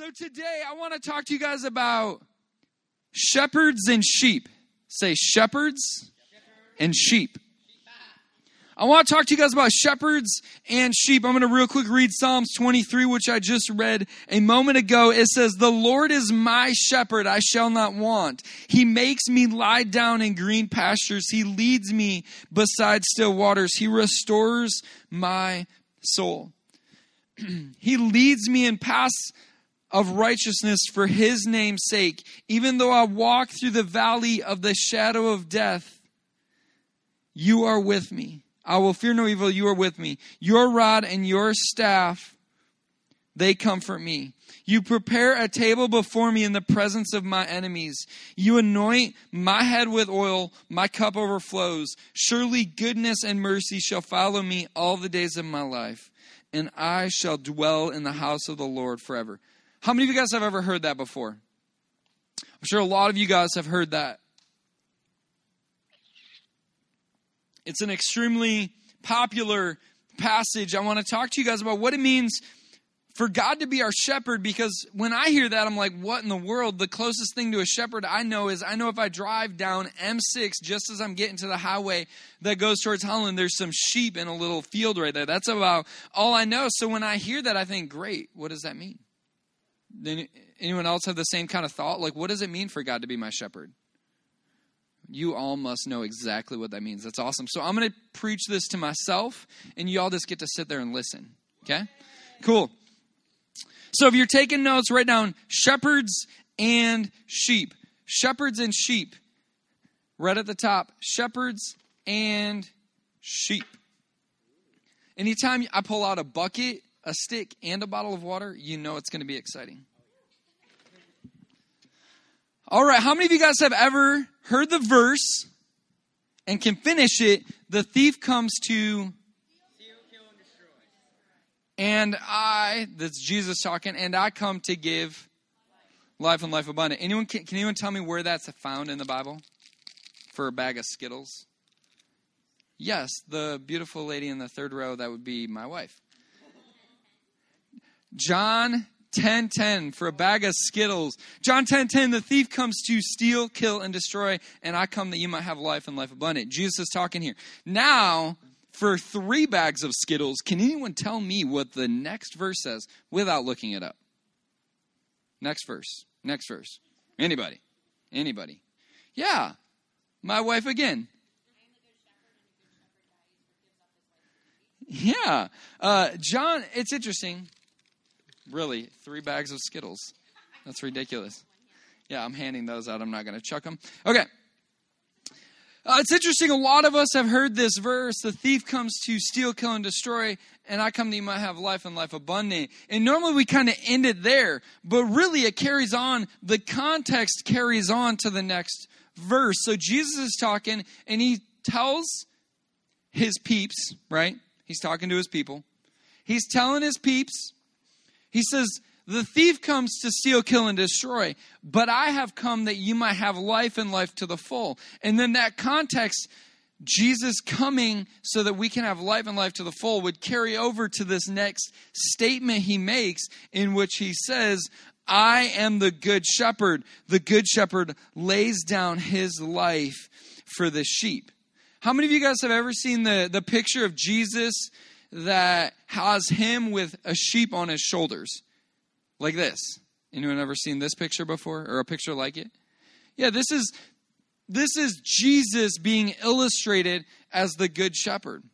So today I want to talk to you guys about shepherds and sheep. Say shepherds and sheep. I want to talk to you guys about shepherds and sheep. I'm going to real quick read Psalms 23, which I just read a moment ago. It says, "The Lord is my shepherd, I shall not want. He makes me lie down in green pastures. He leads me beside still waters. He restores my soul. He leads me in paths of righteousness for his name's sake. Even though I walk through the valley of the shadow of death, you are with me. I will fear no evil, you are with me. Your rod and your staff, they comfort me. You prepare a table before me in the presence of my enemies. You anoint my head with oil, my cup overflows. Surely goodness and mercy shall follow me all the days of my life, and I shall dwell in the house of the Lord forever." How many of you guys have ever heard that before? I'm sure a lot of you guys have heard that. It's an extremely popular passage. I want to talk to you guys about what it means for God to be our shepherd, because when I hear that, I'm like, what in the world? The closest thing to a shepherd I know is, I know if I drive down M6 just as I'm getting to the highway that goes towards Holland, there's some sheep in a little field right there. That's about all I know. So when I hear that, I think, great, what does that mean? Then anyone else have the same kind of thought? Like, what does it mean for God to be my shepherd? You all must know exactly what that means. That's awesome. So I'm going to preach this to myself, and you all just get to sit there and listen. Okay? Cool. So if you're taking notes, write down shepherds and sheep. Shepherds and sheep. Right at the top. Shepherds and sheep. Anytime I pull out a bucket, a stick, and a bottle of water, you know it's going to be exciting. All right, how many of you guys have ever heard the verse and can finish it? The thief comes to steal, kill, and destroy. And I, that's Jesus talking, and I come to give life and life abundant. Anyone, can anyone tell me where that's found in the Bible for a bag of Skittles? Yes, the beautiful lady in the third row, that would be my wife. John 10:10 for a bag of Skittles. John 10:10, the thief comes to steal, kill, and destroy, and I come that you might have life and life abundant. Jesus is talking here. Now, for 3 bags of Skittles, can anyone tell me what the next verse says without looking it up? Next verse. Next verse. Anybody? Anybody? Yeah. My wife again. Yeah. John, it's interesting. Really, 3 bags of Skittles. That's ridiculous. Yeah, I'm handing those out. I'm not going to chuck them. Okay. It's interesting. A lot of us have heard this verse. The thief comes to steal, kill, and destroy, and I come that you might have life and life abundant. And normally we kind of end it there, but really it carries on. The context carries on to the next verse. So Jesus is talking, and he tells his peeps, right? He's talking to his people. He's telling his peeps. He says, the thief comes to steal, kill, and destroy, but I have come that you might have life and life to the full. And then that context, Jesus coming so that we can have life and life to the full, would carry over to this next statement he makes, in which he says, I am the good shepherd. The good shepherd lays down his life for the sheep. How many of you guys have ever seen the picture of Jesus that has him with a sheep on his shoulders like this? Anyone ever seen this picture before, or a picture like it? Yeah, this is Jesus being illustrated as the good shepherd.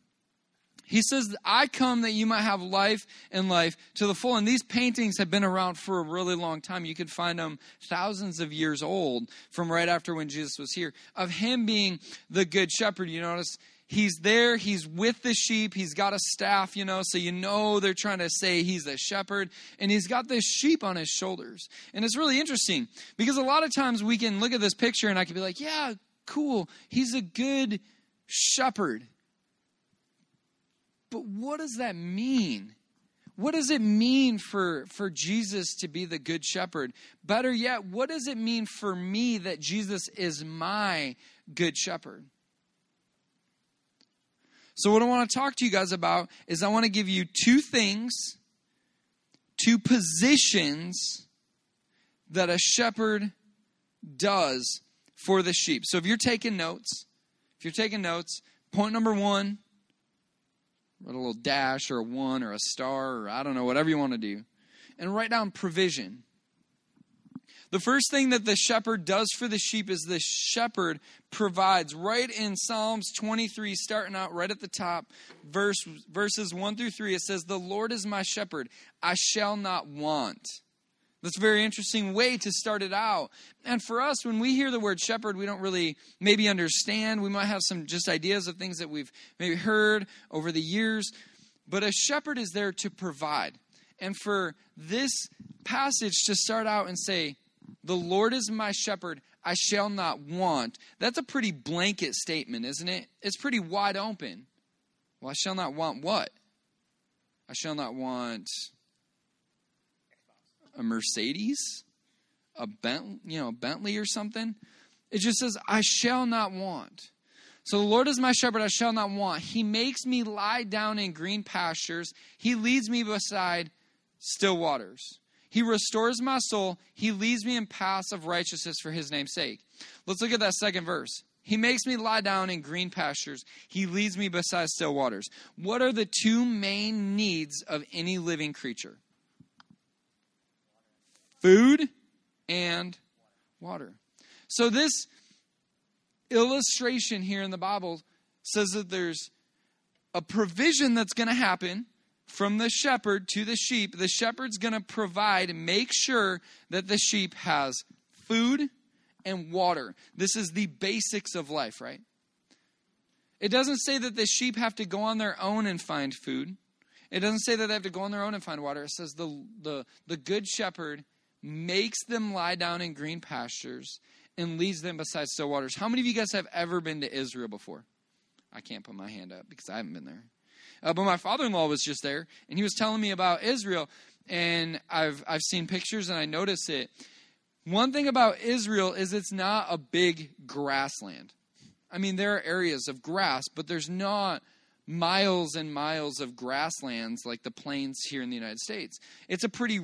He says, I come that you might have life and life to the full. And these paintings have been around for a really long time. You could find them thousands of years old from right after when Jesus was here, of him being the good shepherd. You notice he's there, he's with the sheep, he's got a staff, so they're trying to say he's the shepherd, and he's got this sheep on his shoulders. And it's really interesting, because a lot of times we can look at this picture and I could be like, yeah, cool, he's a good shepherd. But what does that mean? What does it mean for Jesus to be the good shepherd? Better yet, what does it mean for me that Jesus is my good shepherd? So what I want to talk to you guys about is, I want to give you 2 things, 2 positions that a shepherd does for the sheep. So if you're taking notes, point number one, write a little dash or a one or a star or I don't know, whatever you want to do. And write down provision. The first thing that the shepherd does for the sheep is the shepherd provides. Right in Psalms 23, starting out right at the top, verses 1 through 3, it says, "The Lord is my shepherd, I shall not want." That's a very interesting way to start it out. And for us, when we hear the word shepherd, we don't really maybe understand. We might have some just ideas of things that we've maybe heard over the years. But a shepherd is there to provide. And for this passage to start out and say, "The Lord is my shepherd, I shall not want." That's a pretty blanket statement, isn't it? It's pretty wide open. Well, I shall not want what? I shall not want a Mercedes, a Bentley or something. It just says, "I shall not want." So the Lord is my shepherd, I shall not want. He makes me lie down in green pastures. He leads me beside still waters. He restores my soul. He leads me in paths of righteousness for his name's sake. Let's look at that second verse. He makes me lie down in green pastures. He leads me beside still waters. What are the two main needs of any living creature? Food and water. So this illustration here in the Bible says that there's a provision that's going to happen from the shepherd to the sheep. The shepherd's going to provide and make sure that the sheep has food and water. This is the basics of life, right? It doesn't say that the sheep have to go on their own and find food. It doesn't say that they have to go on their own and find water. It says the good shepherd makes them lie down in green pastures and leads them beside still waters. How many of you guys have ever been to Israel before? I can't put my hand up because I haven't been there. But my father-in-law was just there, and he was telling me about Israel. And I've seen pictures, and I notice it. One thing about Israel is it's not a big grassland. I mean, there are areas of grass, but there's not miles and miles of grasslands like the plains here in the United States. It's a pretty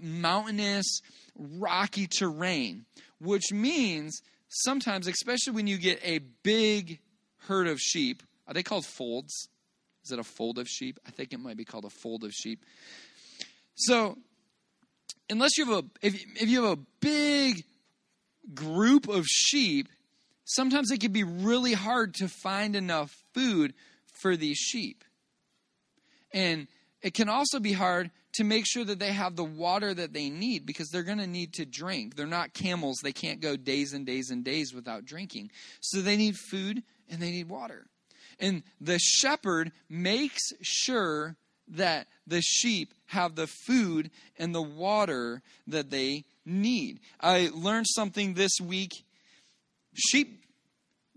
mountainous, rocky terrain, which means sometimes, especially when you get a big herd of sheep, are they called folds? Is it a fold of sheep? I think it might be called a fold of sheep. So, unless you have if you have a big group of sheep, sometimes it can be really hard to find enough food for these sheep. And it can also be hard to make sure that they have the water that they need, because they're going to need to drink. They're not camels. They can't go days and days and days without drinking. So they need food and they need water. And the shepherd makes sure that the sheep have the food and the water that they need. I learned something this week. Sheep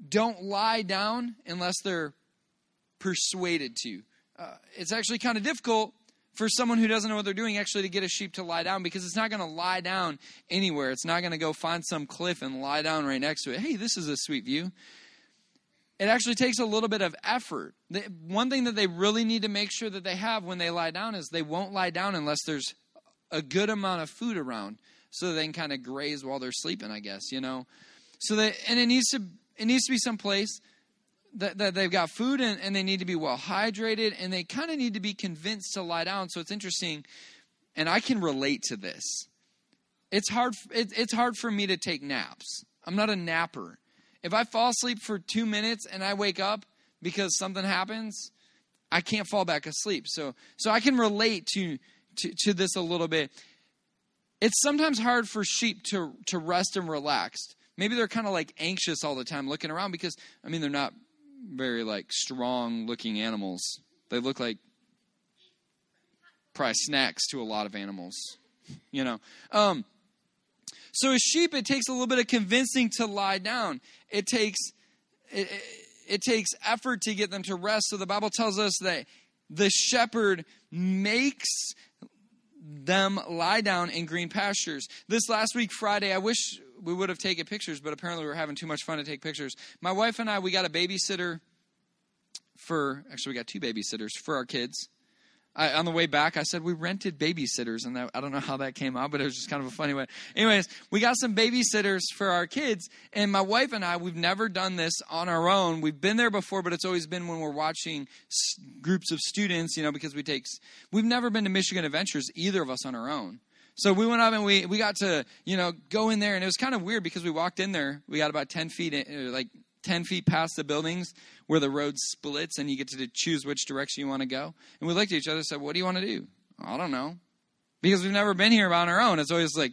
don't lie down unless they're persuaded to. It's actually kind of difficult for someone who doesn't know what they're doing actually to get a sheep to lie down, because it's not going to lie down anywhere. It's not going to go find some cliff and lie down right next to it. Hey, this is a sweet view. It actually takes a little bit of effort. One thing that they really need to make sure that they have when they lie down is they won't lie down unless there's a good amount of food around, so they can kind of graze while they're sleeping, I guess, you know. So it needs to be someplace that they've got food and they need to be well hydrated, and they kind of need to be convinced to lie down. So it's interesting, and I can relate to this. It's hard for me to take naps. I'm not a napper. If I fall asleep for 2 minutes and I wake up because something happens, I can't fall back asleep. So I can relate to this a little bit. It's sometimes hard for sheep to rest and relax. Maybe they're kind of like anxious all the time looking around, because, I mean, they're not very like strong looking animals. They look like probably snacks to a lot of animals, you know. So a sheep, it takes a little bit of convincing to lie down. It takes effort to get them to rest. So the Bible tells us that the shepherd makes them lie down in green pastures. This last week, Friday, I wish we would have taken pictures, but apparently we were having too much fun to take pictures. My wife and I, we got a babysitter we got two babysitters for our kids. on the way back, I said we rented babysitters, and I don't know how that came out, but it was just kind of a funny way. Anyways, we got some babysitters for our kids, and my wife and I, we've never done this on our own. We've been there before, but it's always been when we're watching groups of students, you know, because we've never been to Michigan Adventures, either of us, on our own. So we went up and we got to, you know, go in there, and it was kind of weird because we walked in there. We got about 10 feet, 10 feet past the buildings where the road splits and you get to choose which direction you want to go. And we looked at each other and said, what do you want to do? I don't know. Because we've never been here on our own. It's always like,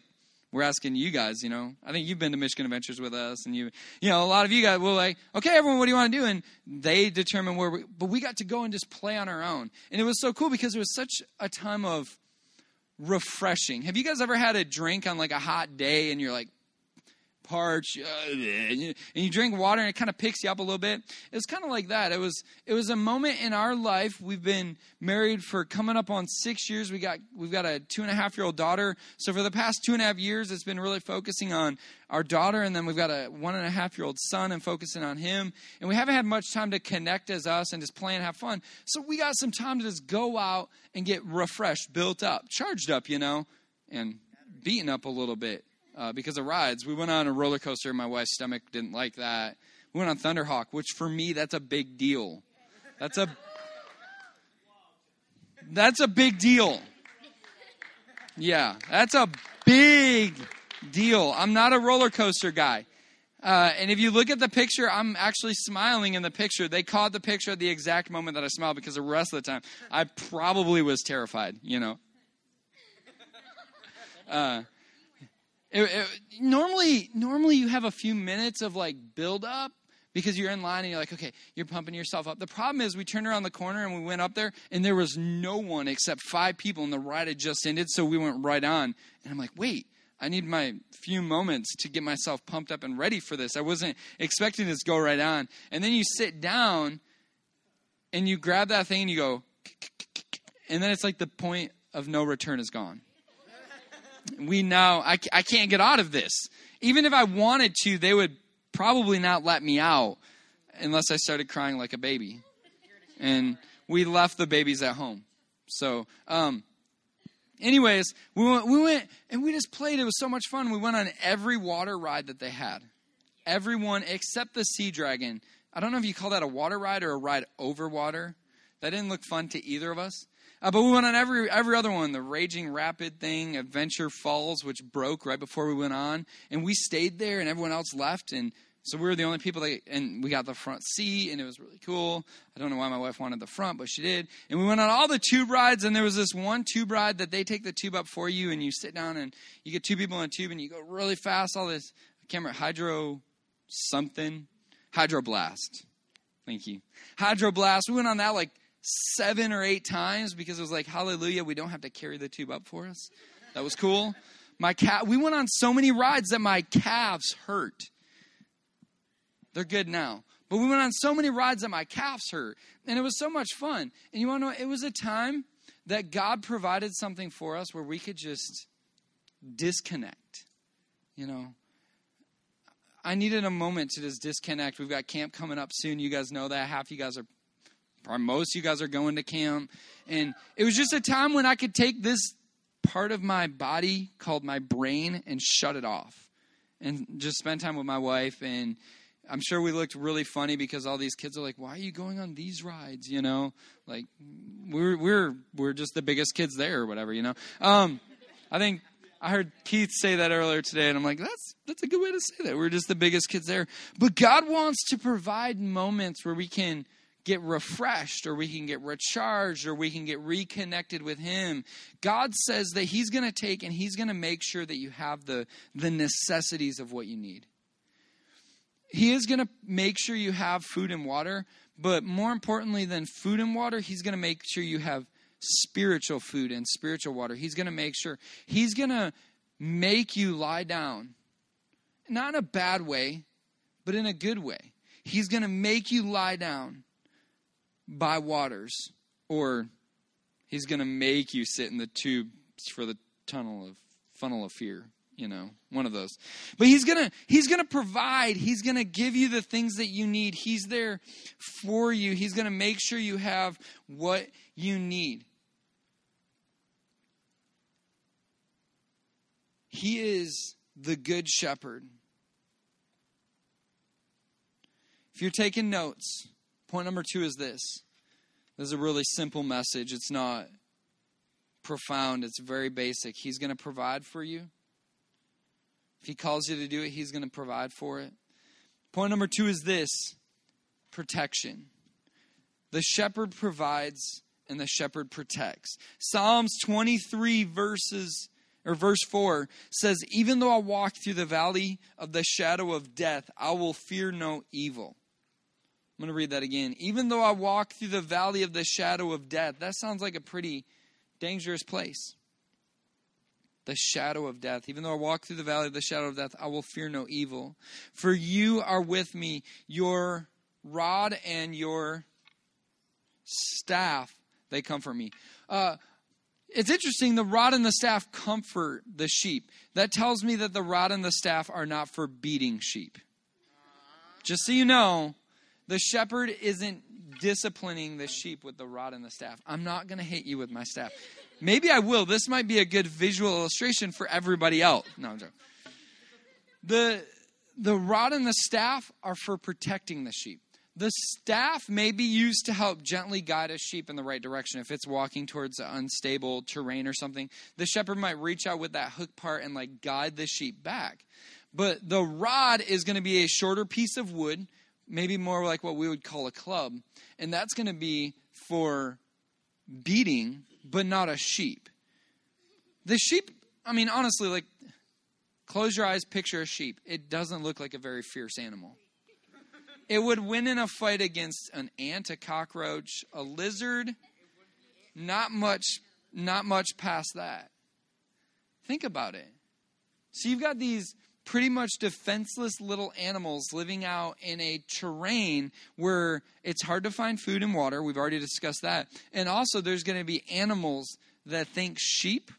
we're asking you guys, you know, I think you've been to Michigan Adventures with us, and you know, a lot of you guys were like, okay, everyone, what do you want to do? And they determine but we got to go and just play on our own. And it was so cool because it was such a time of refreshing. Have you guys ever had a drink on like a hot day and you're like, parched, and you drink water and it kind of picks you up a little bit? It was kind of like that. It was a moment in our life. We've been married for coming up on 6 years. We've got a 2.5-year-old daughter. So for the past 2.5 years, it's been really focusing on our daughter, and then we've got a 1.5-year-old son and focusing on him. And we haven't had much time to connect as us and just play and have fun. So we got some time to just go out and get refreshed, built up, charged up, you know, and beaten up a little bit. Because of rides. We went on a roller coaster. My wife's stomach didn't like that. We went on Thunderhawk, which for me, that's a big deal. That's a big deal. Yeah, that's a big deal. I'm not a roller coaster guy. And if you look at the picture, I'm actually smiling in the picture. They caught the picture at the exact moment that I smiled, because the rest of the time, I probably was terrified, you know. Normally you have a few minutes of like build up because you're in line and you're like, okay, you're pumping yourself up. The problem is we turned around the corner and we went up there and there was no one except 5 people, and the ride had just ended. So we went right on, and I'm like, wait, I need my few moments to get myself pumped up and ready for this. I wasn't expecting this to go right on. And then you sit down and you grab that thing and you go, and then it's like the point of no return is gone. I can't get out of this. Even if I wanted to, they would probably not let me out unless I started crying like a baby. And we left the babies at home. So, anyways, we went and we just played. It was so much fun. We went on every water ride that they had. Everyone except the Sea Dragon. I don't know if you call that a water ride or a ride over water. That didn't look fun to either of us. But we went on every other one, the Raging Rapid thing, Adventure Falls, which broke right before we went on. And we stayed there, and everyone else left. And so we were the only people and we got the front seat, and it was really cool. I don't know why my wife wanted the front, but she did. And we went on all the tube rides, and there was this one tube ride that they take the tube up for you, and you sit down, and you get 2 people in a tube, and you go really fast. All this, I can't remember, Hydro Blast. Thank you. Hydro Blast. We went on that 7 or 8 times because it was like, hallelujah, we don't have to carry the tube up for us. That was cool. We went on so many rides that my calves hurt. They're good now. But we went on so many rides that my calves hurt. And it was so much fun. And you want to know, it was a time that God provided something for us where we could just disconnect. You know, I needed a moment to just disconnect. We've got camp coming up soon. You guys know that. Half you guys are Probably most of you guys are going to camp. And it was just a time when I could take this part of my body called my brain and shut it off and just spend time with my wife. And I'm sure we looked really funny because all these kids are like, why are you going on these rides? You know, like we're just the biggest kids there or whatever, you know. I think I heard Keith say that earlier today, and I'm like, that's a good way to say that. We're just the biggest kids there. But God wants to provide moments where we can get refreshed, or we can get recharged, or we can get reconnected with Him. God says that He's going to take and He's going to make sure that you have the necessities of what you need. He is going to make sure you have food and water, but more importantly than food and water, He's going to make sure you have spiritual food and spiritual water. He's going to make sure. He's going to make you lie down. Not in a bad way, but in a good way. He's going to make you lie down by waters, or He's going to make you sit in the tubes for the funnel of fear, you know, one of those. But he's going to provide. He's going to give you the things that you need. He's there for you. He's going to make sure you have what you need. He is the good shepherd. If you're taking notes, point number 2 is this. This is a really simple message. It's not profound. It's very basic. He's going to provide for you. If he calls you to do it, he's going to provide for it. Point number 2 is this: protection. The shepherd provides and the shepherd protects. Psalms 23 verse 4 says, "Even though I walk through the valley of the shadow of death, I will fear no evil." I'm going to read that again. "Even though I walk through the valley of the shadow of death." That sounds like a pretty dangerous place. The shadow of death. "Even though I walk through the valley of the shadow of death, I will fear no evil. For you are with me, your rod and your staff, they comfort me." It's interesting, the rod and the staff comfort the sheep. That tells me that the rod and the staff are not for beating sheep. Just so you know, the shepherd isn't disciplining the sheep with the rod and the staff. I'm not going to hit you with my staff. Maybe I will. This might be a good visual illustration for everybody else. No, I'm joking. The rod and the staff are for protecting the sheep. The staff may be used to help gently guide a sheep in the right direction. If it's walking towards unstable terrain or something, the shepherd might reach out with that hook part and guide the sheep back. But the rod is going to be a shorter piece of wood, maybe more like what we would call a club. And that's going to be for beating, but not a sheep. The sheep, honestly, close your eyes, picture a sheep. It doesn't look like a very fierce animal. It would win in a fight against an ant, a cockroach, a lizard. Not much past that. Think about it. So you've got these pretty much defenseless little animals living out in a terrain where it's hard to find food and water. We've already discussed that. And also there's going to be animals that think sheep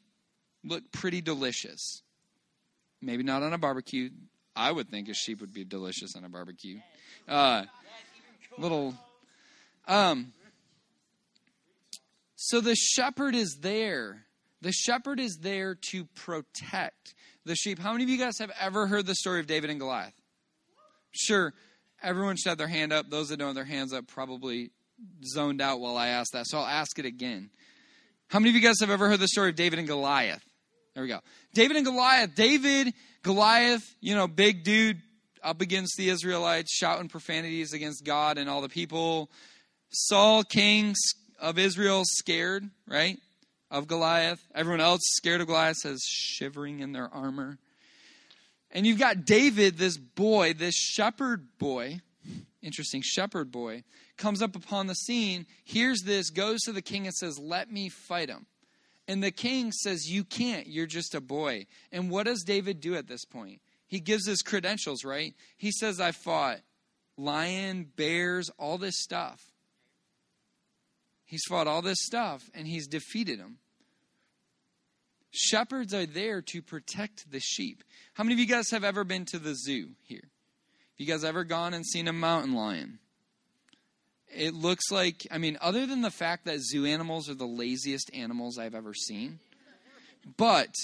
look pretty delicious. Maybe not on a barbecue. I would think a sheep would be delicious on a barbecue. So the shepherd is there. The shepherd is there to protect the sheep. How many of you guys have ever heard the story of David and Goliath? Sure, everyone should have their hand up. Those that don't have their hands up probably zoned out while I asked that, so I'll ask it again. How many of you guys have ever heard the story of David and Goliath? There we go. David and Goliath. Goliath, big dude, up against the Israelites, shouting profanities against God and all the people. Saul, king of Israel, scared, right, of Goliath. Everyone else scared of Goliath, says shivering in their armor. And you've got David, this boy, this shepherd boy, interesting shepherd boy, comes up upon the scene, hears this, goes to the king and says, "Let me fight him." And the king says, "You can't, you're just a boy." And what does David do at this point? He gives his credentials, right? He says, "I fought lion, bears, all this stuff." He's fought all this stuff, and he's defeated them. Shepherds are there to protect the sheep. How many of you guys have ever been to the zoo here? Have you guys ever gone and seen a mountain lion? It looks like, other than the fact that zoo animals are the laziest animals I've ever seen, but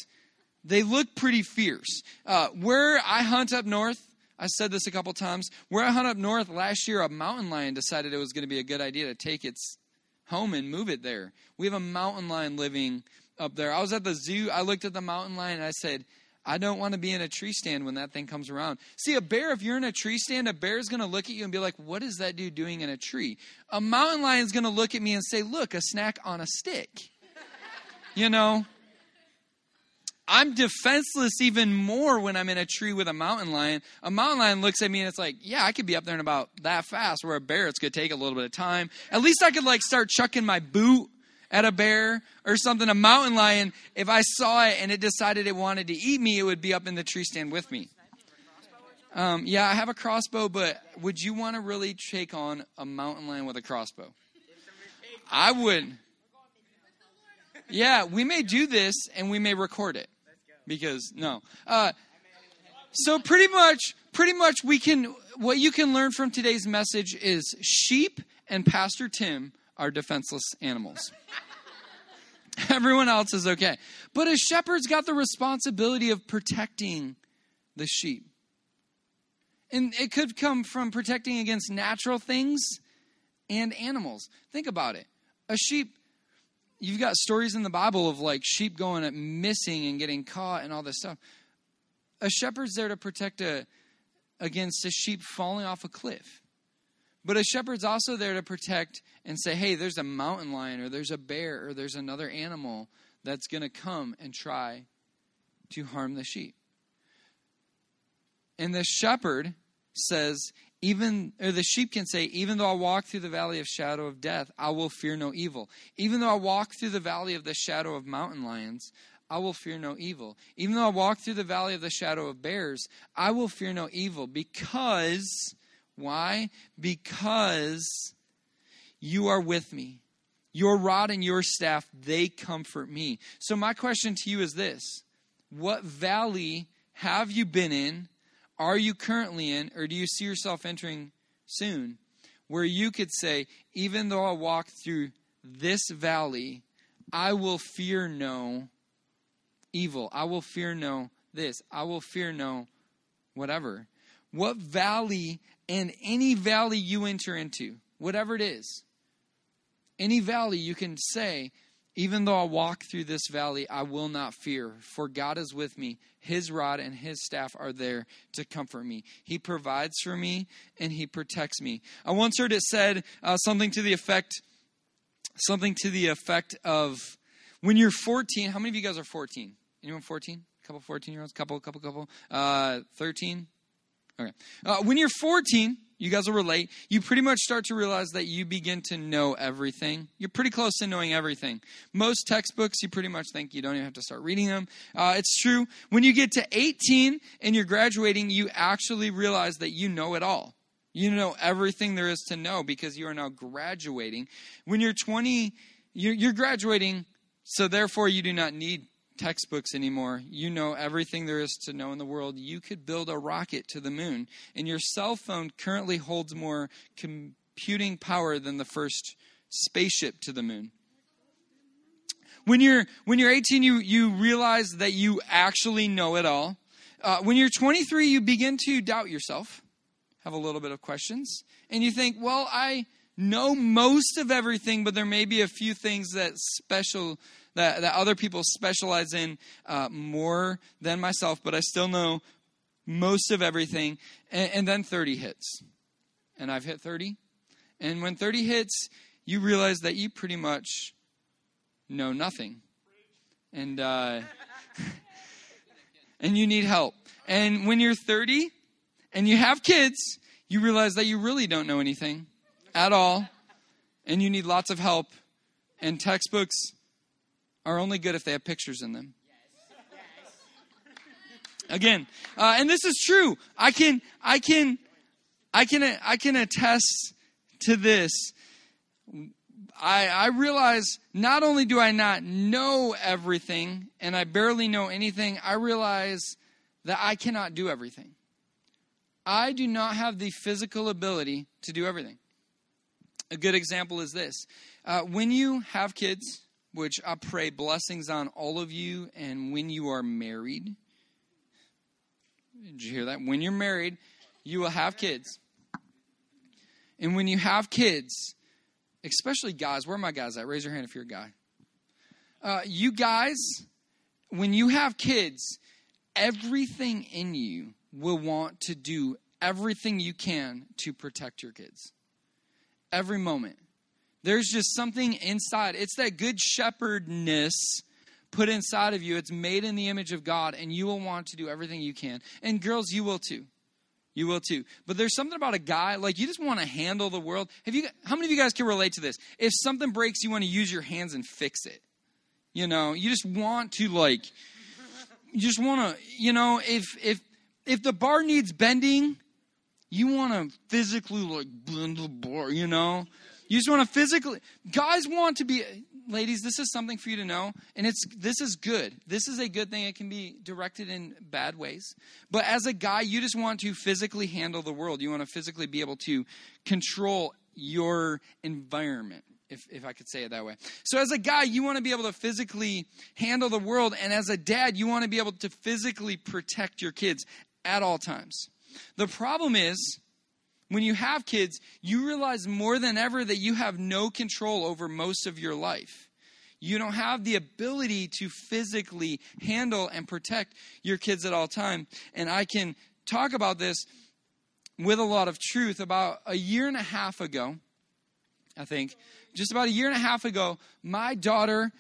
they look pretty fierce. Where I hunt up north, I said this a couple times, where I hunt up north last year, a mountain lion decided it was going to be a good idea to take its home and move it there. We have a mountain lion living up there. I was at the zoo. I looked at the mountain lion and I said, I don't want to be in a tree stand when that thing comes around. See, a bear, if you're in a tree stand, a bear is going to look at you and be like, what is that dude doing in a tree? A mountain lion is going to look at me and say, look, a snack on a stick. I'm defenseless even more when I'm in a tree with a mountain lion. A mountain lion looks at me and it's like, yeah, I could be up there in about that fast, where a bear, it's going to take a little bit of time. At least I could start chucking my boot at a bear or something. A mountain lion, if I saw it and it decided it wanted to eat me, it would be up in the tree stand with me. Yeah, I have a crossbow, but would you want to really take on a mountain lion with a crossbow? I would. Yeah, we may do this and we may record it. Because no. So pretty much what you can learn from today's message is sheep and Pastor Tim are defenseless animals. Everyone else is okay. But a shepherd's got the responsibility of protecting the sheep. And it could come from protecting against natural things and animals. Think about it. A sheep, you've got stories in the Bible of like sheep going at missing and getting caught and all this stuff. A shepherd's there to protect against a sheep falling off a cliff. But a shepherd's also there to protect and say, hey, there's a mountain lion or there's a bear or there's another animal that's going to come and try to harm the sheep. And the shepherd says, the sheep can say, even though I walk through the valley of shadow of death, I will fear no evil. Even though I walk through the valley of the shadow of mountain lions, I will fear no evil. Even though I walk through the valley of the shadow of bears, I will fear no evil. Because, why? Because you are with me. Your rod and your staff, they comfort me. So my question to you is this. What valley have you been in? Are you currently in, or do you see yourself entering soon? Where you could say, even though I walk through this valley, I will fear no evil. I will fear no this. I will fear no whatever. What valley, and any valley you enter into, whatever it is, any valley you can say, even though I walk through this valley, I will not fear, for God is with me. His rod and his staff are there to comfort me. He provides for me and he protects me. I once heard it said something to the effect of, when you're 14, how many of you guys are 14? Anyone 14? A couple 14-year-olds? Couple. 13? Okay. When you're 14, you guys will relate, you pretty much start to realize that you begin to know everything. You're pretty close to knowing everything. Most textbooks, you pretty much think you don't even have to start reading them. It's true. When you get to 18 and you're graduating, you actually realize that you know it all. You know everything there is to know because you are now graduating. When you're 20, you're graduating, so therefore you do not need textbooks anymore. You know everything there is to know in the world. You could build a rocket to the moon, and your cell phone currently holds more computing power than the first spaceship to the moon. When you're 18, you realize that you actually know it all. When you're 23, you begin to doubt yourself, have a little bit of questions, and you think, well, I know most of everything, but there may be a few things that other people specialize in more than myself, but I still know most of everything. And then 30 hits. And I've hit 30. And when 30 hits, you realize that you pretty much know nothing. And and you need help. And when you're 30 and you have kids, you realize that you really don't know anything at all. And you need lots of help. And textbooks are only good if they have pictures in them. Again, and this is true. I can attest to this. I realize not only do I not know everything, and I barely know anything, I realize that I cannot do everything. I do not have the physical ability to do everything. A good example is this. When you have kids, which I pray blessings on all of you, and when you are married. Did you hear that? When you're married, you will have kids. And when you have kids, especially guys, where are my guys at? Raise your hand if you're a guy. You guys, when you have kids, everything in you will want to do everything you can to protect your kids. Every moment. There's just something inside. It's that good shepherdness put inside of you. It's made in the image of God, and you will want to do everything you can. And girls, you will too. You will too. But there's something about a guy, like you just want to handle the world. How many of you guys can relate to this? If something breaks, you want to use your hands and fix it. You know, you just want to like, you just want to, you know, if the bar needs bending, you want to physically like bend the bar, you know. You just want to physically, guys want to be, ladies, this is something for you to know. And this is good. This is a good thing. It can be directed in bad ways. But as a guy, you just want to physically handle the world. You want to physically be able to control your environment. if I could say it that way. So as a guy, you want to be able to physically handle the world. And as a dad, you want to be able to physically protect your kids at all times. The problem is, when you have kids, you realize more than ever that you have no control over most of your life. You don't have the ability to physically handle and protect your kids at all time. And I can talk about this with a lot of truth. About a year and a half ago, I think, just about a year and a half ago, my daughter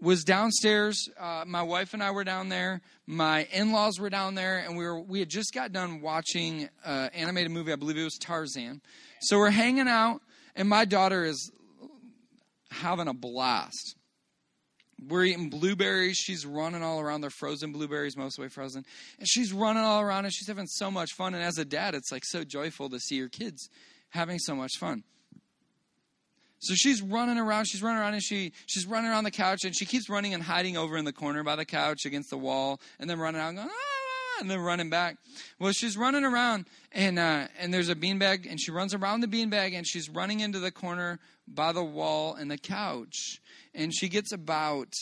was downstairs. My wife and I were down there. My in-laws were down there. And we had just got done watching an animated movie. I believe it was Tarzan. So we're hanging out, and my daughter is having a blast. We're eating blueberries. She's running all around. They're frozen blueberries, most of the way frozen. And she's running all around, and she's having so much fun. And as a dad, it's like so joyful to see your kids having so much fun. So she's running around, and she's running around the couch, and she keeps running and hiding over in the corner by the couch against the wall, and then running out and going, ah, and then running back. Well, she's running around, and there's a beanbag, and she runs around the beanbag, and she's running into the corner by the wall and the couch, and she gets about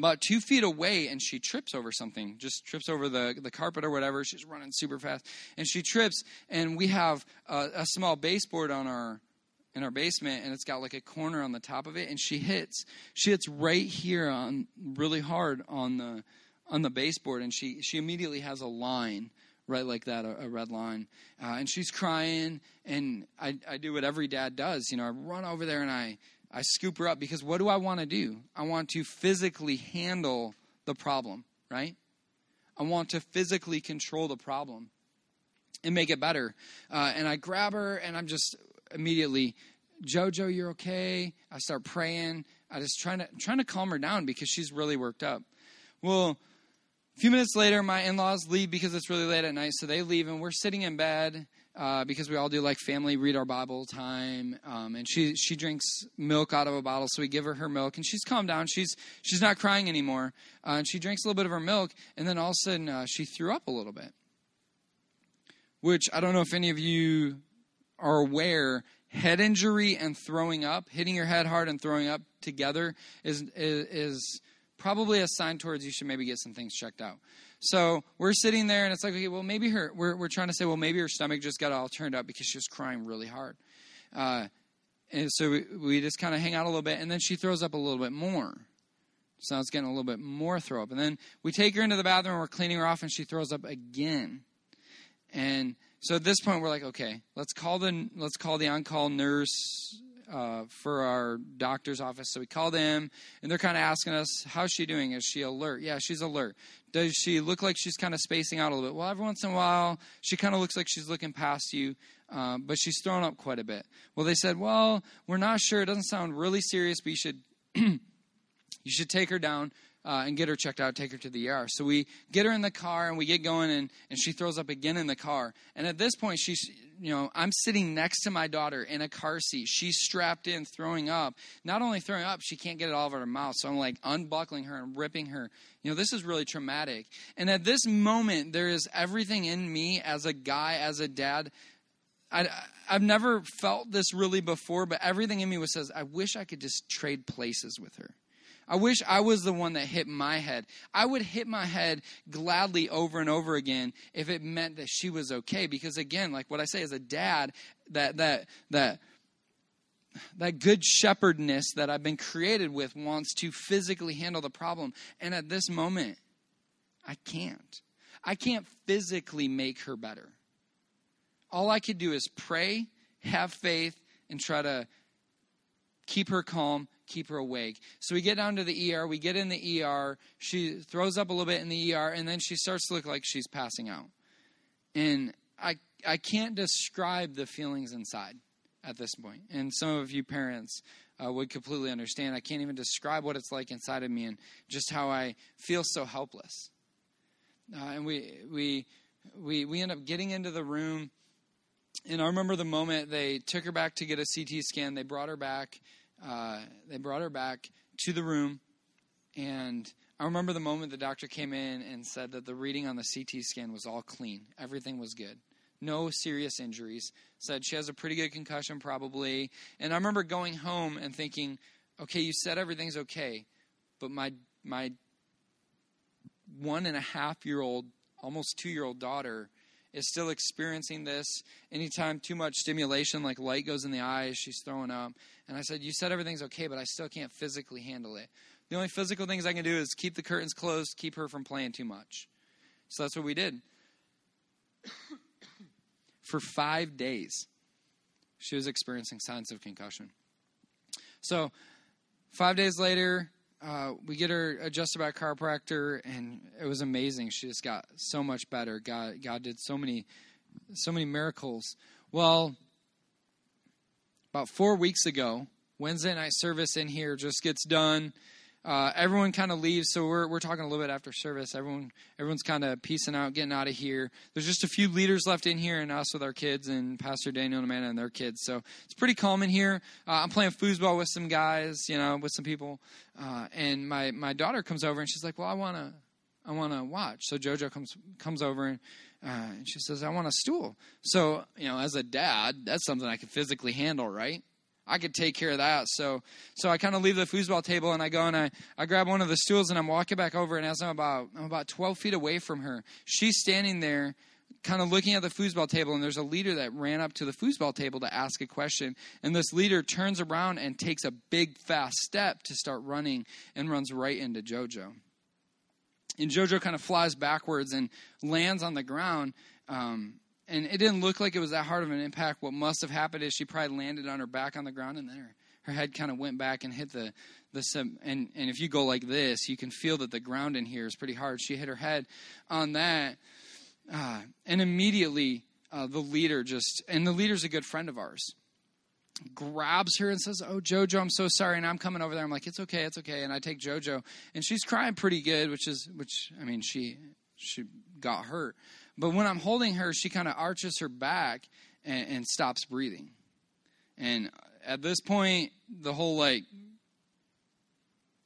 2 feet away, and she trips over something, just trips over the carpet or whatever. She's running super fast, and she trips, and we have a small baseboard in our basement, and it's got like a corner on the top of it, and she hits right here on really hard on the baseboard, and she immediately has a line right like that, a red line, and she's crying, and I do what every dad does, I run over there and I scoop her up, because what do I want to do? I want to physically handle the problem, right? I want to physically control the problem and make it better, and I grab her, and I'm just immediately, Jojo, you're okay. I start praying. I just trying to calm her down because she's really worked up. Well, a few minutes later, my in-laws leave because it's really late at night. So they leave, and we're sitting in bed because we all do like family read our Bible time. And she drinks milk out of a bottle, so we give her milk, and she's calmed down. She's not crying anymore, and she drinks a little bit of her milk, and then all of a sudden she threw up a little bit, which I don't know if any of you are aware, head injury and throwing up, hitting your head hard and throwing up together is probably a sign towards you should maybe get some things checked out. So we're sitting there, and it's like, okay, well, maybe we're trying to say, well, maybe her stomach just got all turned up because she was crying really hard. And so we just kind of hang out a little bit, and then she throws up a little bit more. So it's getting a little bit more throw up. And then we take her into the bathroom, and we're cleaning her off, and she throws up again. And so at this point, we're like, okay, let's call the on-call nurse for our doctor's office. So we call them, and they're kind of asking us, how's she doing? Is she alert? Yeah, she's alert. Does she look like she's kind of spacing out a little bit? Well, every once in a while, she kind of looks like she's looking past you, but she's thrown up quite a bit. Well, they said, well, we're not sure. It doesn't sound really serious, but you should take her down. And get her checked out, take her to the ER. So we get her in the car, and we get going, and she throws up again in the car. And at this point, I'm sitting next to my daughter in a car seat. She's strapped in, throwing up. Not only throwing up, she can't get it all out of her mouth. So I'm like unbuckling her and ripping her. This is really traumatic. And at this moment, there is everything in me as a guy, as a dad. I've never felt this really before, but everything in me says, I wish I could just trade places with her. I wish I was the one that hit my head. I would hit my head gladly over and over again if it meant that she was okay. Because again, like what I say as a dad, that good shepherdness that I've been created with wants to physically handle the problem. And at this moment, I can't. I can't physically make her better. All I could do is pray, have faith, and try to keep her calm, keep her awake. So we get down to the ER. We get in the ER. She throws up a little bit in the ER, and then she starts to look like she's passing out. And I can't describe the feelings inside at this point. And some of you parents would completely understand. I can't even describe what it's like inside of me and just how I feel so helpless. And we end up getting into the room. And I remember the moment they took her back to get a CT scan. They brought her back. To the room, and I remember the moment the doctor came in and said that the reading on the CT scan was all clean. Everything was good. no serious injuries. Said she has a pretty good concussion probably. And I remember going home and thinking, okay, you said everything's okay, but my 1.5-year-old, almost 2-year-old daughter is still experiencing this. Anytime too much stimulation, like light goes in the eyes, she's throwing up. And I said, you said everything's okay, but I still can't physically handle it. The only physical things I can do is keep the curtains closed, keep her from playing too much. So that's what we did. For 5 days, she was experiencing signs of concussion. So 5 days later, we get her adjusted by a chiropractor, and it was amazing. She just got so much better. God did so many miracles. Well, about 4 weeks ago, Wednesday night service in here just gets done. Everyone kind of leaves, so we're talking a little bit after service. Everyone's kind of peacing out, getting out of here. There's just a few leaders left in here, and us with our kids, and Pastor Daniel and Amanda and their kids. So it's pretty calm in here. I'm playing foosball with some guys, with some people, and my daughter comes over and she's like, "Well, I wanna watch." So JoJo comes over and she says, "I want a stool." So as a dad, that's something I can physically handle, right? I could take care of that. So I kind of leave the foosball table and I go and I grab one of the stools and I'm walking back over, and as I'm about 12 feet away from her, she's standing there kind of looking at the foosball table, and there's a leader that ran up to the foosball table to ask a question. And this leader turns around and takes a big fast step to start running and runs right into JoJo. And JoJo kind of flies backwards and lands on the ground. And it didn't look like it was that hard of an impact. What must have happened is she probably landed on her back on the ground, and then her head kind of went back and hit the and if you go like this, you can feel that the ground in here is pretty hard. She hit her head on that, and immediately the leader and the leader's a good friend of ours, grabs her and says, "Oh, JoJo, I'm so sorry," and I'm coming over there. I'm like, it's okay, and I take JoJo, and she's crying pretty good, which she got hurt. But when I'm holding her, she kind of arches her back and stops breathing. And at this point, the whole,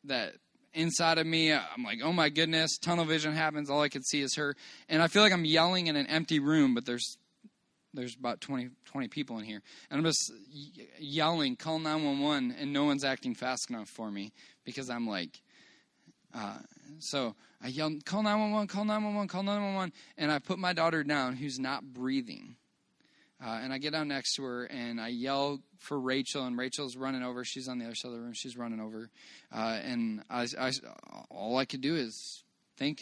that inside of me, I'm like, oh, my goodness, tunnel vision happens. All I can see is her. And I feel like I'm yelling in an empty room, but there's about 20 people in here. And I'm just yelling, call 911, and no one's acting fast enough for me because I'm like... So I yelled, call 911, call 911, call 911. And I put my daughter down, who's not breathing. And I get down next to her and I yell for Rachel, and Rachel's running over. She's on the other side of the room. She's running over. And all I could do is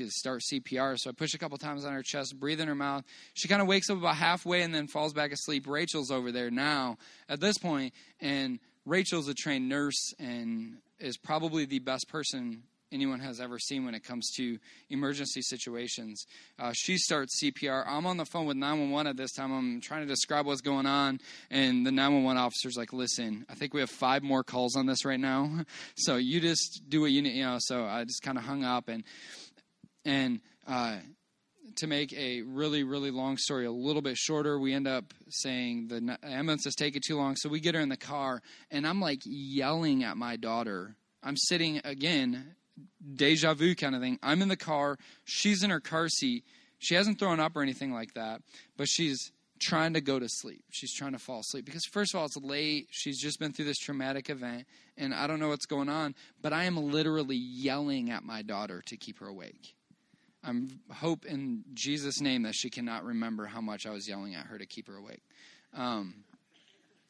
start CPR. So I push a couple times on her chest, breathe in her mouth. She kind of wakes up about halfway and then falls back asleep. Rachel's over there now at this point. And Rachel's a trained nurse and is probably the best person anyone has ever seen when it comes to emergency situations. She starts CPR. I'm on the phone with 911 at this time. I'm trying to describe what's going on. And the 911 officer's like, listen, I think we have 5 more calls on this right now. So you just do what you need. So I just kind of hung up. And to make a really, really long story a little bit shorter, we end up saying the ambulance is taking too long. So we get her in the car. And I'm like yelling at my daughter. I'm sitting again... deja vu kind of thing. I'm in the car. She's in her car seat. She hasn't thrown up or anything like that, but she's trying to go to sleep. She's trying to fall asleep because, first of all, it's late. She's just been through this traumatic event, and I don't know what's going on, but I am literally yelling at my daughter to keep her awake. I hope in Jesus' name that she cannot remember how much I was yelling at her to keep her awake.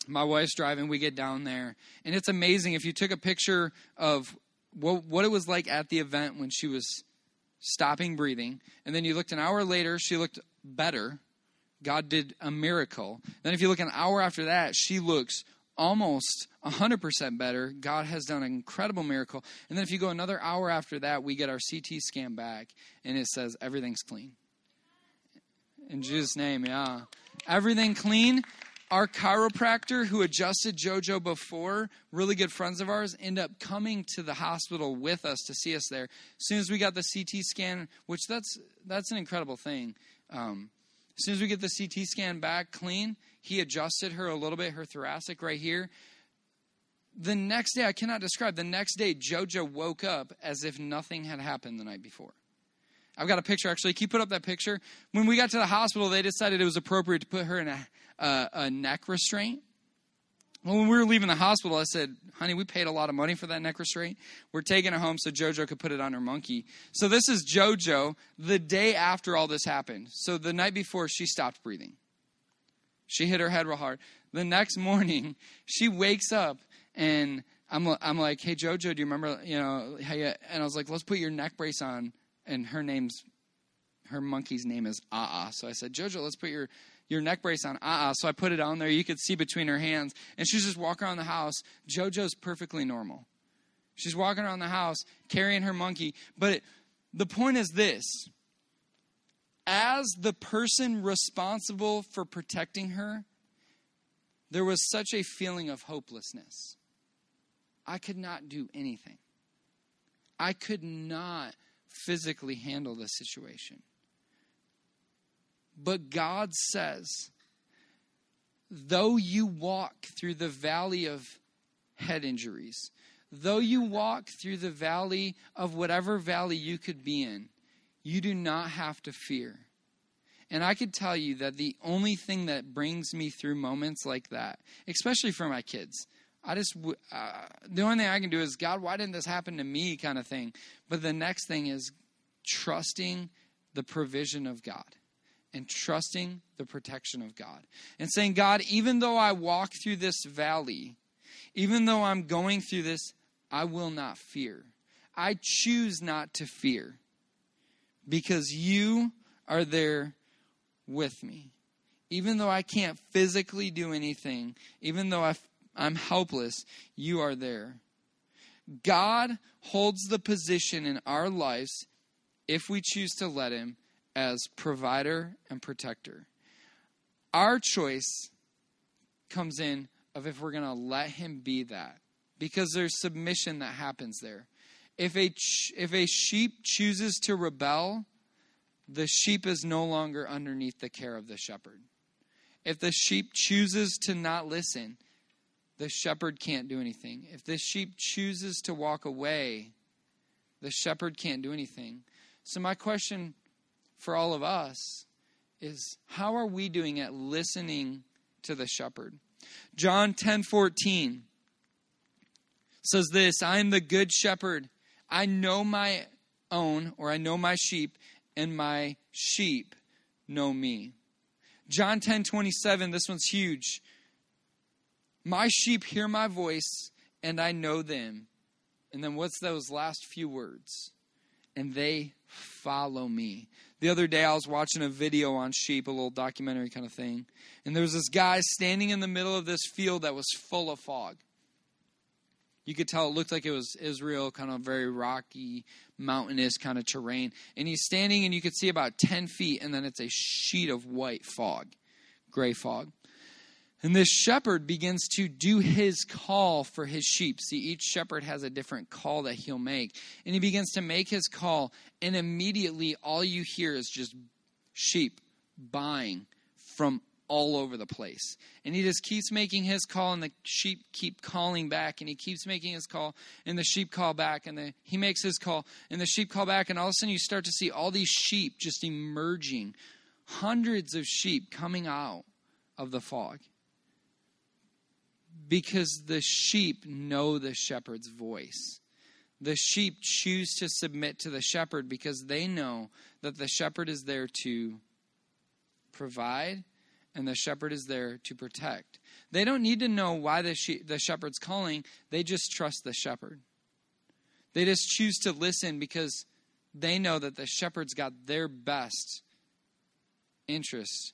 My wife's driving. We get down there, and it's amazing. If you took a picture of what it was like at the event when she was stopping breathing, and then you looked an hour later, she looked better. God did a miracle. Then if you look an hour after that, she looks almost 100% better. God has done an incredible miracle. And then if you go another hour after that, we get our CT scan back, and it says everything's clean. In Jesus' name, yeah. Everything clean. Our chiropractor who adjusted JoJo before, really good friends of ours, end up coming to the hospital with us to see us there. As soon as we got the CT scan, which that's an incredible thing. As soon as we get the CT scan back clean, he adjusted her a little bit, her thoracic right here. The next day, I cannot describe, JoJo woke up as if nothing had happened the night before. I've got a picture, actually. Can you put up that picture? When we got to the hospital, they decided it was appropriate to put her in a neck restraint. Well, when we were leaving the hospital, I said, honey, we paid a lot of money for that neck restraint. We're taking it home so JoJo could put it on her monkey. So this is JoJo the day after all this happened. So the night before, she stopped breathing. She hit her head real hard. The next morning, she wakes up, and I'm like, hey, JoJo, do you remember, how you, and I was like, let's put your neck brace on. And her monkey's name is A'a. So I said, JoJo, let's put your neck brace on A'a. So I put it on there. You could see between her hands. And she's just walking around the house. JoJo's perfectly normal. She's walking around the house carrying her monkey. But the point is this. As the person responsible for protecting her, there was such a feeling of hopelessness. I could not do anything. I could not physically handle the situation. But God says, though you walk through the valley of head injuries, though you walk through the valley of whatever valley you could be in, you do not have to fear. And I could tell you that the only thing that brings me through moments like that, especially for my kids, the only thing I can do is, God, why didn't this happen to me kind of thing. But the next thing is trusting the provision of God. And trusting the protection of God. And saying, God, even though I walk through this valley, even though I'm going through this, I will not fear. I choose not to fear. Because you are there with me. Even though I can't physically do anything, even though I'm helpless, you are there. God holds the position in our lives, if we choose to let him, as provider and protector. Our choice comes in of if we're going to let him be that. Because there's submission that happens there. If a sheep chooses to rebel, the sheep is no longer underneath the care of the shepherd. If the sheep chooses to not listen, the shepherd can't do anything. If the sheep chooses to walk away, the shepherd can't do anything. So my question for all of us is, how are we doing at listening to the shepherd? John 10:14 says this, I am the good shepherd. I know my own, or I know my sheep, and my sheep know me. John 10:27, this one's huge. My sheep hear my voice, and I know them. And then what's those last few words? And they follow me. The other day I was watching a video on sheep, a little documentary kind of thing. And there was this guy standing in the middle of this field that was full of fog. You could tell it looked like it was Israel, kind of very rocky, mountainous kind of terrain. And he's standing and you could see about 10 feet and then it's a sheet of white fog, gray fog. And this shepherd begins to do his call for his sheep. See, each shepherd has a different call that he'll make. And he begins to make his call, and immediately all you hear is just sheep baaing from all over the place. And he just keeps making his call, and the sheep keep calling back. And he keeps making his call, and the sheep call back. And he makes his call, and the sheep call back. And all of a sudden you start to see all these sheep just emerging. Hundreds of sheep coming out of the fog. Because the sheep know the shepherd's voice. The sheep choose to submit to the shepherd because they know that the shepherd is there to provide and the shepherd is there to protect. They don't need to know why the shepherd's calling. They just trust the shepherd. They just choose to listen because they know that the shepherd's got their best interests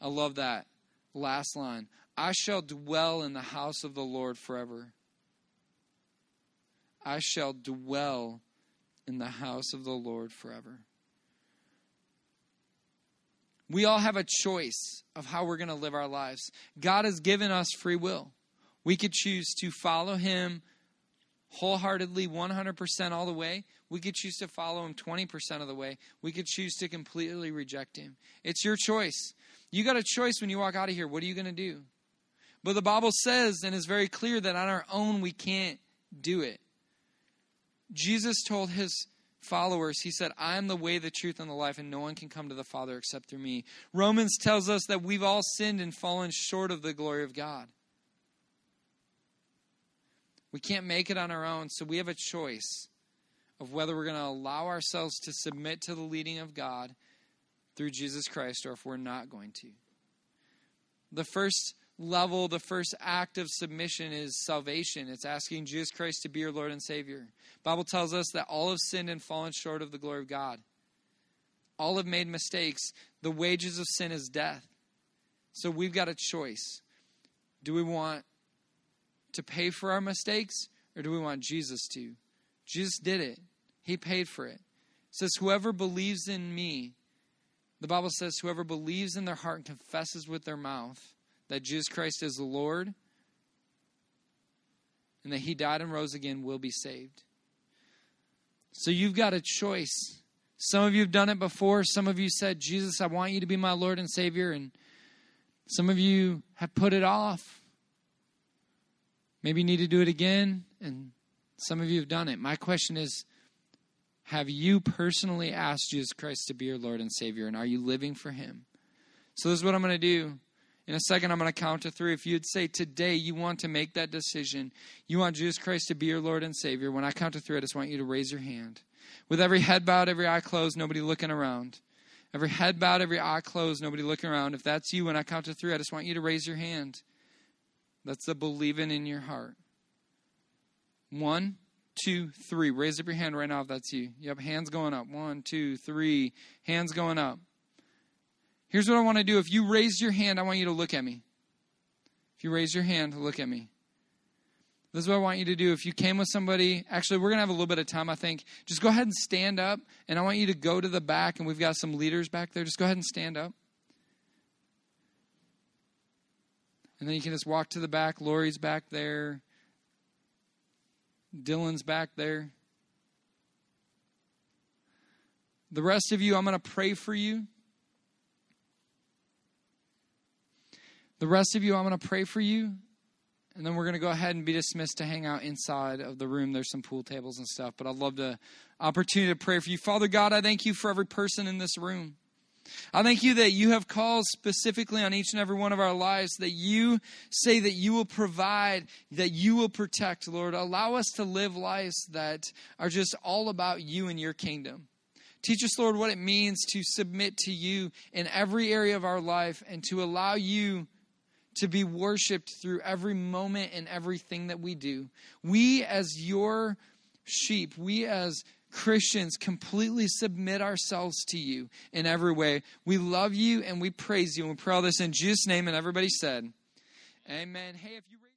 I love that last line. I shall dwell in the house of the Lord forever. I shall dwell in the house of the Lord forever. We all have a choice of how we're going to live our lives. God has given us free will. We could choose to follow him wholeheartedly, 100% all the way. We could choose to follow him 20% of the way. We could choose to completely reject him. It's your choice. You got a choice when you walk out of here. What are you going to do? But the Bible says, and it's very clear, that on our own we can't do it. Jesus told his followers, he said, "I am the way, the truth, and the life, and no one can come to the Father except through me." Romans tells us that we've all sinned and fallen short of the glory of God. We can't make it on our own, so we have a choice of whether we're going to allow ourselves to submit to the leading of God through Jesus Christ, or if we're not going to. The first level, the first act of submission is salvation. It's asking Jesus Christ to be your Lord and Savior. The Bible tells us that all have sinned and fallen short of the glory of God. All have made mistakes. The wages of sin is death. So we've got a choice. Do we want to pay for our mistakes, or do we want Jesus to? Jesus did it. He paid for it. It says, "Whoever believes in me," the Bible says, "whoever believes in their heart and confesses with their mouth that Jesus Christ is the Lord and that he died and rose again will be saved." So you've got a choice. Some of you have done it before. Some of you said, "Jesus, I want you to be my Lord and Savior." And some of you have put it off. Maybe you need to do it again. And some of you have done it. My question is, have you personally asked Jesus Christ to be your Lord and Savior? And are you living for him? So this is what I'm going to do. In a second, I'm going to count to three. If you'd say today you want to make that decision, you want Jesus Christ to be your Lord and Savior, when I count to three, I just want you to raise your hand. With every head bowed, every eye closed, nobody looking around. Every head bowed, every eye closed, nobody looking around. If that's you, when I count to three, I just want you to raise your hand. That's the believing in your heart. 1, 2, 3. Raise up your hand right now if that's you. You have hands going up. 1, 2, 3. Hands going up. Here's what I want to do. If you raise your hand, I want you to look at me. If you raise your hand, look at me. This is what I want you to do. If you came with somebody, actually, we're going to have a little bit of time, I think. Just go ahead and stand up. And I want you to go to the back. And we've got some leaders back there. Just go ahead and stand up. And then you can just walk to the back. Lori's back there. Dylan's back there. The rest of you, I'm going to pray for you. And then we're going to go ahead and be dismissed to hang out inside of the room. There's some pool tables and stuff, but I'd love the opportunity to pray for you. Father God, I thank you for every person in this room. I thank you that you have called specifically on each and every one of our lives, that you say that you will provide, that you will protect, Lord. Allow us to live lives that are just all about you and your kingdom. Teach us, Lord, what it means to submit to you in every area of our life and to allow you to be worshiped through every moment and everything that we do. We as your sheep, we as Christians, completely submit ourselves to you in every way. We love you and we praise you. And we pray all this in Jesus' name. And everybody said, amen. Hey, if you